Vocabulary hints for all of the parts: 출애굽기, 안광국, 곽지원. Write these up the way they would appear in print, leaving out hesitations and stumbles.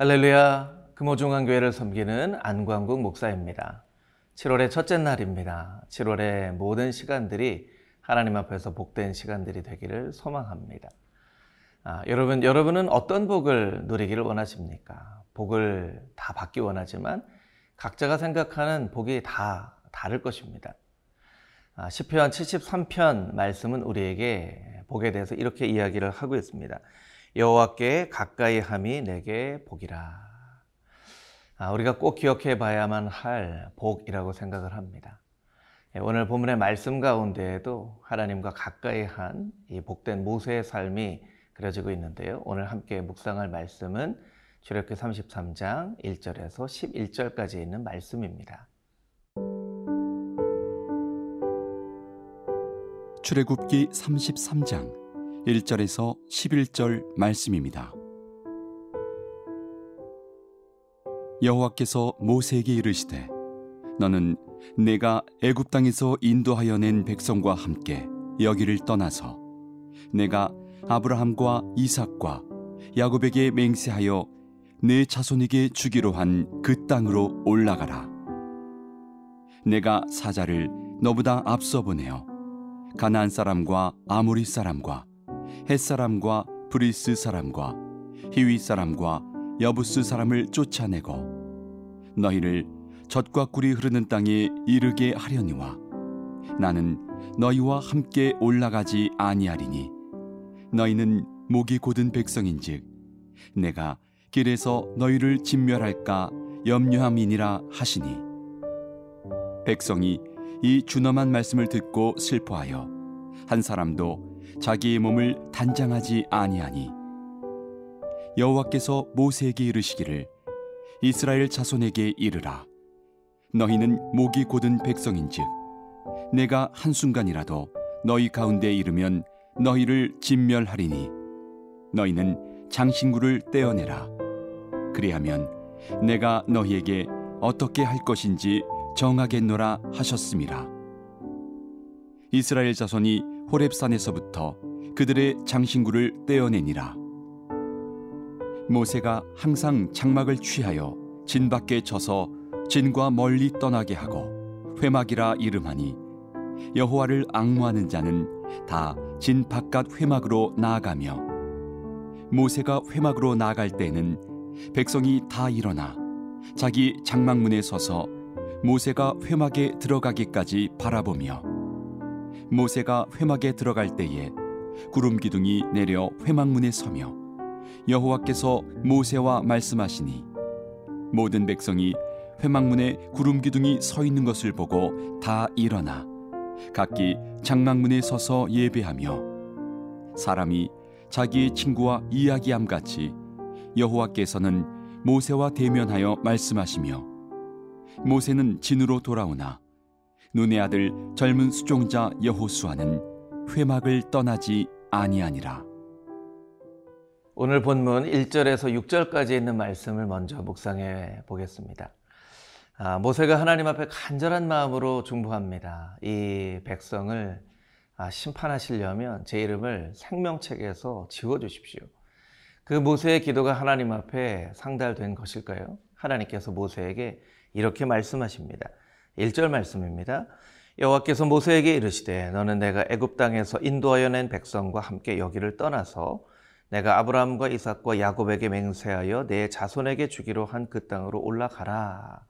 할렐루야, 금호중앙교회를 섬기는 안광국 목사입니다. 7월의 첫째 날입니다. 7월의 모든 시간들이 하나님 앞에서 복된 시간들이 되기를 소망합니다. 여러분은 어떤 복을 누리기를 원하십니까? 복을 다 받기 원하지만 각자가 생각하는 복이 다 다를 것입니다. 시편 73편 말씀은 우리에게 복에 대해서 이렇게 이야기를 하고 있습니다. 여호와께 가까이함이 내게 복이라. 우리가 꼭 기억해 봐야만 할 복이라고 생각을 합니다. 오늘 본문의 말씀 가운데에도 하나님과 가까이한 이 복된 모세의 삶이 그려지고 있는데요. 오늘 함께 묵상할 말씀은 출애굽기 33장 1절에서 11절까지 있는 말씀입니다. 출애굽기 33장 1절에서 11절 말씀입니다. 여호와께서 모세에게 이르시되 너는 내가 애굽 땅에서 인도하여 낸 백성과 함께 여기를 떠나서 내가 아브라함과 이삭과 야곱에게 맹세하여 내 자손에게 주기로 한 그 땅으로 올라가라. 내가 사자를 너보다 앞서 보내어 가나안 사람과 아모리 사람과 헷 사람과 브리스 사람과 히위 사람과 여부스 사람을 쫓아내고 너희를 젖과 꿀이 흐르는 땅에 이르게 하려니와 나는 너희와 함께 올라가지 아니하리니 너희는 목이 곧은 백성인즉 내가 길에서 너희를 진멸할까 염려함이니라 하시니 백성이 이 준엄한 말씀을 듣고 슬퍼하여 한 사람도 자기의 몸을 단장하지 아니하니 여호와께서 모세에게 이르시기를 이스라엘 자손에게 이르라. 너희는 목이 곧은 백성인즉 내가 한순간이라도 너희 가운데 이르면 너희를 진멸하리니 너희는 장신구를 떼어내라. 그리하면 내가 너희에게 어떻게 할 것인지 정하겠노라 하셨음이라. 이스라엘 자손이 호렙산에서부터 그들의 장신구를 떼어내니라. 모세가 항상 장막을 취하여 진 밖에 쳐서 진과 멀리 떠나게 하고 회막이라 이름하니 여호와를 앙모하는 자는 다 진 바깥 회막으로 나아가며 모세가 회막으로 나아갈 때에는 백성이 다 일어나 자기 장막문에 서서 모세가 회막에 들어가기까지 바라보며 모세가 회막에 들어갈 때에 구름 기둥이 내려 회막문에 서며 여호와께서 모세와 말씀하시니 모든 백성이 회막문에 구름 기둥이 서 있는 것을 보고 다 일어나 각기 장막문에 서서 예배하며 사람이 자기의 친구와 이야기함 같이 여호와께서는 모세와 대면하여 말씀하시며 모세는 진으로 돌아오나 눈의 아들 젊은 수종자 여호수아는 회막을 떠나지 아니하니라. 오늘 본문 1절에서 6절까지 있는 말씀을 먼저 묵상해 보겠습니다. 모세가 하나님 앞에 간절한 마음으로 중보합니다. 이 백성을 심판하시려면 제 이름을 생명책에서 지워주십시오. 그 모세의 기도가 하나님 앞에 상달된 것일까요? 하나님께서 모세에게 이렇게 말씀하십니다. 1절 말씀입니다. 여호와께서 모세에게 이르시되 너는 내가 애굽 땅에서 인도하여 낸 백성과 함께 여기를 떠나서 내가 아브라함과 이삭과 야곱에게 맹세하여 내 자손에게 주기로 한 그 땅으로 올라가라.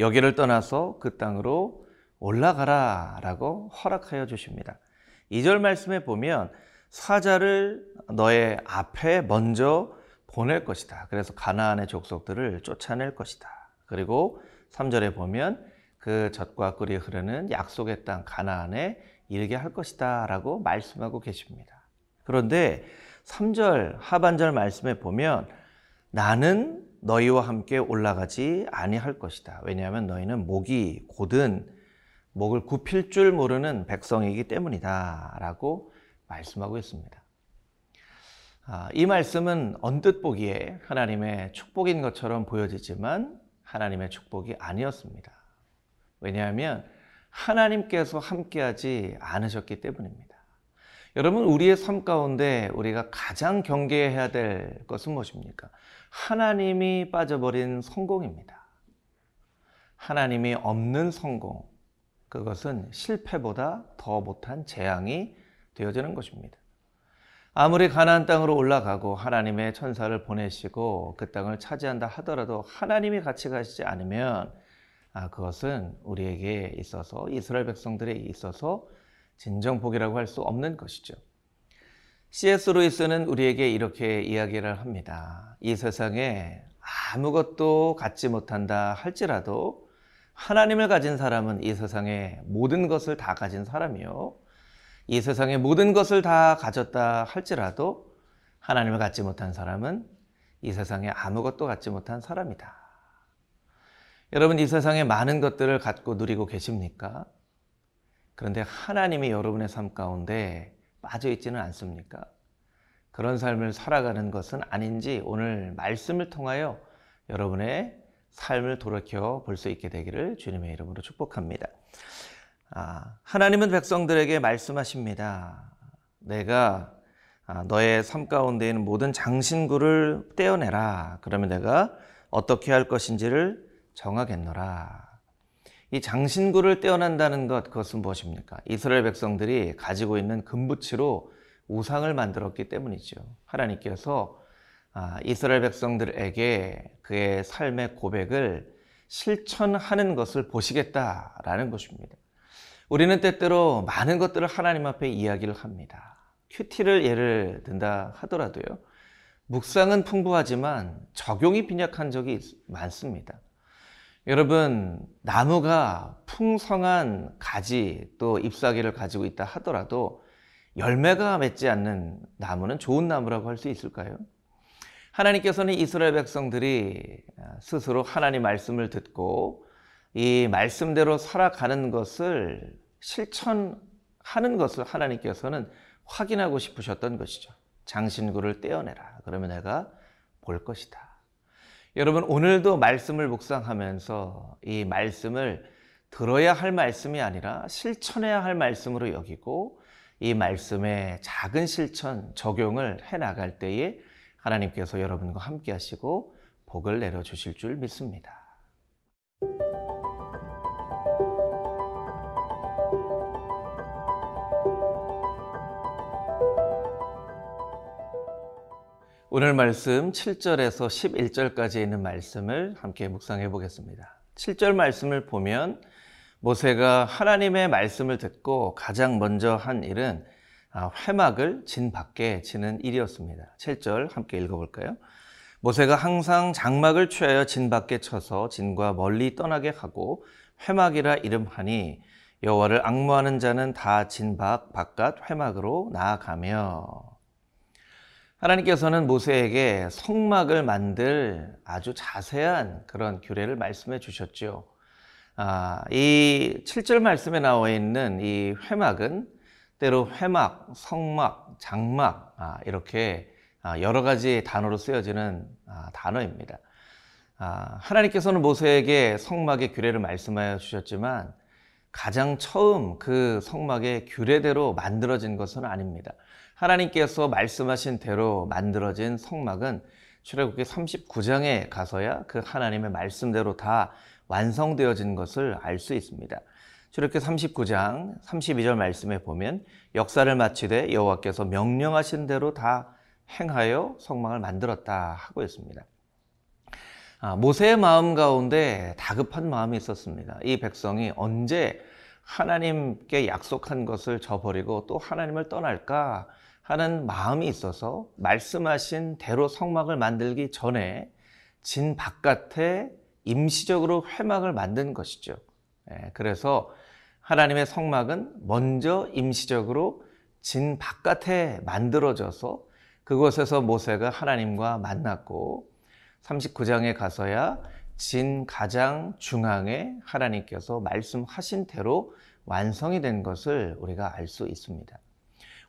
여기를 떠나서 그 땅으로 올라가라 라고 허락하여 주십니다. 2절 말씀에 보면 사자를 너의 앞에 먼저 보낼 것이다. 그래서 가나안의 족속들을 쫓아낼 것이다. 그리고 3절에 보면 그 젖과 꿀이 흐르는 약속의 땅 가나안에 이르게 할 것이다 라고 말씀하고 계십니다. 그런데 3절 하반절 말씀에 보면 나는 너희와 함께 올라가지 아니할 것이다. 왜냐하면 너희는 목이 곧은 목을 굽힐 줄 모르는 백성이기 때문이다 라고 말씀하고 있습니다. 이 말씀은 언뜻 보기에 하나님의 축복인 것처럼 보여지지만 하나님의 축복이 아니었습니다. 왜냐하면 하나님께서 함께하지 않으셨기 때문입니다. 여러분, 우리의 삶 가운데 우리가 가장 경계해야 될 것은 무엇입니까? 하나님이 빠져버린 성공입니다. 하나님이 없는 성공, 그것은 실패보다 더 못한 재앙이 되어지는 것입니다. 아무리 가나안 땅으로 올라가고 하나님의 천사를 보내시고 그 땅을 차지한다 하더라도 하나님이 같이 가시지 않으면 그것은 우리에게 있어서, 이스라엘 백성들에 있어서 진정 복이라고 할 수 없는 것이죠. C.S. 루이스는 우리에게 이렇게 이야기를 합니다. 이 세상에 아무것도 갖지 못한다 할지라도 하나님을 가진 사람은 이 세상에 모든 것을 다 가진 사람이요, 이 세상에 모든 것을 다 가졌다 할지라도 하나님을 갖지 못한 사람은 이 세상에 아무것도 갖지 못한 사람이다. 여러분, 이 세상에 많은 것들을 갖고 누리고 계십니까? 그런데 하나님이 여러분의 삶 가운데 빠져 있지는 않습니까? 그런 삶을 살아가는 것은 아닌지 오늘 말씀을 통하여 여러분의 삶을 돌이켜 볼 수 있게 되기를 주님의 이름으로 축복합니다. 하나님은 백성들에게 말씀하십니다. 내가 너의 삶 가운데 있는 모든 장신구를 떼어내라. 그러면 내가 어떻게 할 것인지를 정하겠노라. 이 장신구를 떼어낸다는 것, 그것은 무엇입니까? 이스라엘 백성들이 가지고 있는 금붙이로 우상을 만들었기 때문이죠. 하나님께서 이스라엘 백성들에게 그의 삶의 고백을 실천하는 것을 보시겠다라는 것입니다. 우리는 때때로 많은 것들을 하나님 앞에 이야기를 합니다. 큐티를 예를 든다 하더라도요, 묵상은 풍부하지만 적용이 빈약한 적이 많습니다. 여러분, 나무가 풍성한 가지 또 잎사귀를 가지고 있다 하더라도 열매가 맺지 않는 나무는 좋은 나무라고 할 수 있을까요? 하나님께서는 이스라엘 백성들이 스스로 하나님 말씀을 듣고 이 말씀대로 살아가는 것을 실천하는 것을 하나님께서는 확인하고 싶으셨던 것이죠. 장신구를 떼어내라. 그러면 내가 볼 것이다. 여러분, 오늘도 말씀을 묵상하면서 이 말씀을 들어야 할 말씀이 아니라 실천해야 할 말씀으로 여기고 이 말씀의 작은 실천, 적용을 해나갈 때에 하나님께서 여러분과 함께 하시고 복을 내려주실 줄 믿습니다. 오늘 말씀 7절에서 11절까지 있는 말씀을 함께 묵상해 보겠습니다. 7절 말씀을 보면 모세가 하나님의 말씀을 듣고 가장 먼저 한 일은 회막을 진 밖에 치는 일이었습니다. 7절 함께 읽어볼까요? 모세가 항상 장막을 취하여 진 밖에 쳐서 진과 멀리 떠나게 하고 회막이라 이름하니 여호와를 앙모하는 자는 다 진 바깥 회막으로 나아가며. 하나님께서는 모세에게 성막을 만들 아주 자세한 그런 규례를 말씀해 주셨죠. 이 7절 말씀에 나와 있는 이 회막은 때로 회막, 성막, 장막 이렇게 여러 가지 단어로 쓰여지는 단어입니다. 하나님께서는 모세에게 성막의 규례를 말씀하여 주셨지만 가장 처음 그 성막의 규례대로 만들어진 것은 아닙니다. 하나님께서 말씀하신 대로 만들어진 성막은 출애굽기 39장에 가서야 그 하나님의 말씀대로 다 완성되어진 것을 알 수 있습니다. 출애굽기 39장 32절 말씀에 보면 역사를 마치되 여호와께서 명령하신 대로 다 행하여 성막을 만들었다 하고 있습니다. 모세의 마음 가운데 다급한 마음이 있었습니다. 이 백성이 언제 하나님께 약속한 것을 저버리고 또 하나님을 떠날까 하는 마음이 있어서 말씀하신 대로 성막을 만들기 전에 진 바깥에 임시적으로 회막을 만든 것이죠. 그래서 하나님의 성막은 먼저 임시적으로 진 바깥에 만들어져서 그곳에서 모세가 하나님과 만났고 39장에 가서야 진 가장 중앙에 하나님께서 말씀하신 대로 완성이 된 것을 우리가 알 수 있습니다.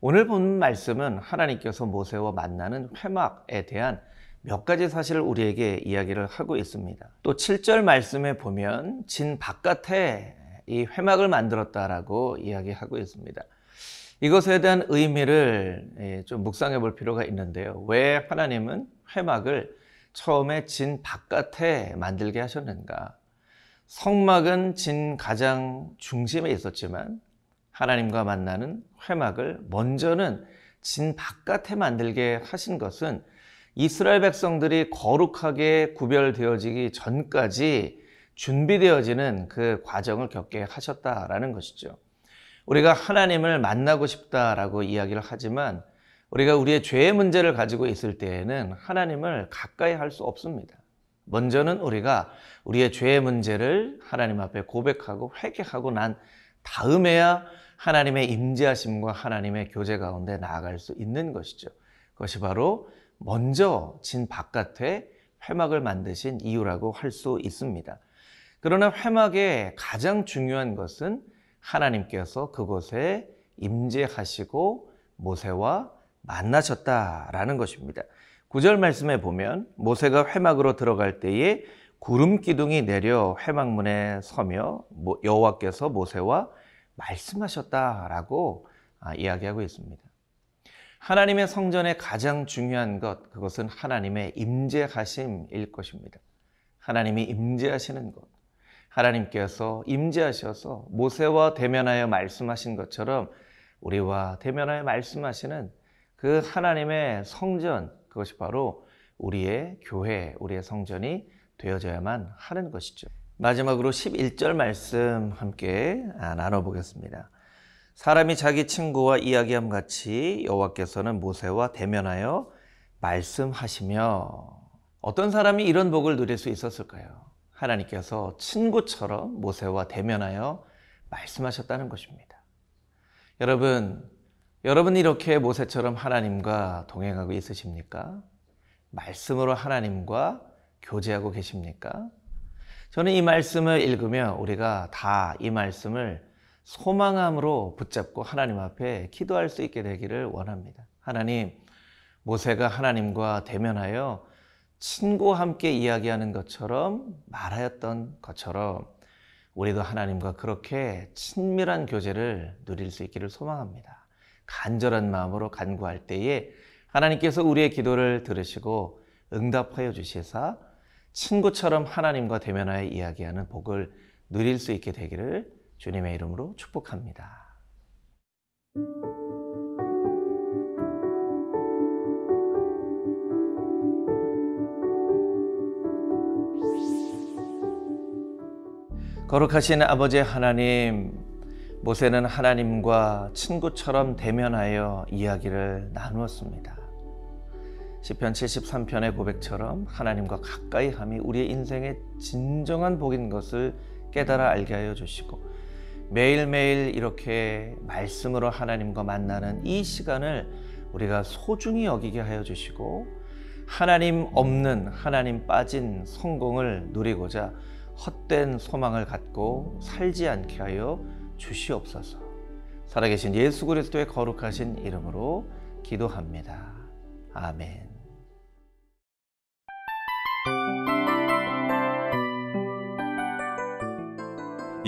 오늘 본 말씀은 하나님께서 모세와 만나는 회막에 대한 몇 가지 사실을 우리에게 이야기를 하고 있습니다. 또 7절 말씀에 보면 진 바깥에 이 회막을 만들었다라고 이야기하고 있습니다. 이것에 대한 의미를 좀 묵상해 볼 필요가 있는데요. 왜 하나님은 회막을 처음에 진 바깥에 만들게 하셨는가? 성막은 진 가장 중심에 있었지만 하나님과 만나는 회막을 먼저는 진 바깥에 만들게 하신 것은 이스라엘 백성들이 거룩하게 구별되어지기 전까지 준비되어지는 그 과정을 겪게 하셨다라는 것이죠. 우리가 하나님을 만나고 싶다라고 이야기를 하지만 우리가 우리의 죄의 문제를 가지고 있을 때에는 하나님을 가까이 할 수 없습니다. 먼저는 우리가 우리의 죄의 문제를 하나님 앞에 고백하고 회개하고 난 다음에야 하나님의 임재하심과 하나님의 교제 가운데 나아갈 수 있는 것이죠. 그것이 바로 먼저 진 바깥에 회막을 만드신 이유라고 할 수 있습니다. 그러나 회막의 가장 중요한 것은 하나님께서 그곳에 임재하시고 모세와 만나셨다라는 것입니다. 9절 말씀에 보면 모세가 회막으로 들어갈 때에 구름 기둥이 내려 회막문에 서며 여호와께서 모세와 말씀하셨다라고 이야기하고 있습니다. 하나님의 성전의 가장 중요한 것, 그것은 하나님의 임재하심일 것입니다. 하나님이 임재하시는 것, 하나님께서 임재하셔서 모세와 대면하여 말씀하신 것처럼 우리와 대면하여 말씀하시는 그 하나님의 성전, 그것이 바로 우리의 교회, 우리의 성전이 되어져야만 하는 것이죠. 마지막으로 11절 말씀 함께 나눠보겠습니다. 사람이 자기 친구와 이야기함 같이 여호와께서는 모세와 대면하여 말씀하시며. 어떤 사람이 이런 복을 누릴 수 있었을까요? 하나님께서 친구처럼 모세와 대면하여 말씀하셨다는 것입니다. 여러분 이렇게 모세처럼 하나님과 동행하고 있으십니까? 말씀으로 하나님과 교제하고 계십니까? 저는 이 말씀을 읽으며 우리가 다 이 말씀을 소망함으로 붙잡고 하나님 앞에 기도할 수 있게 되기를 원합니다. 하나님, 모세가 하나님과 대면하여 친구와 함께 이야기하는 것처럼 말하였던 것처럼 우리도 하나님과 그렇게 친밀한 교제를 누릴 수 있기를 소망합니다. 간절한 마음으로 간구할 때에 하나님께서 우리의 기도를 들으시고 응답하여 주시사 친구처럼 하나님과 대면하여 이야기하는 복을 누릴 수 있게 되기를 주님의 이름으로 축복합니다. 거룩하신 아버지 하나님, 모세는 하나님과 친구처럼 대면하여 이야기를 나누었습니다. 시편 73편의 고백처럼 하나님과 가까이함이 우리의 인생의 진정한 복인 것을 깨달아 알게 하여 주시고, 매일매일 이렇게 말씀으로 하나님과 만나는 이 시간을 우리가 소중히 여기게 하여 주시고, 하나님 없는, 하나님 빠진 성공을 누리고자 헛된 소망을 갖고 살지 않게 하여 주시옵소서. 살아계신 예수 그리스도의 거룩하신 이름으로 기도합니다. 아멘.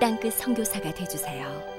땅끝 선교사가 되어주세요.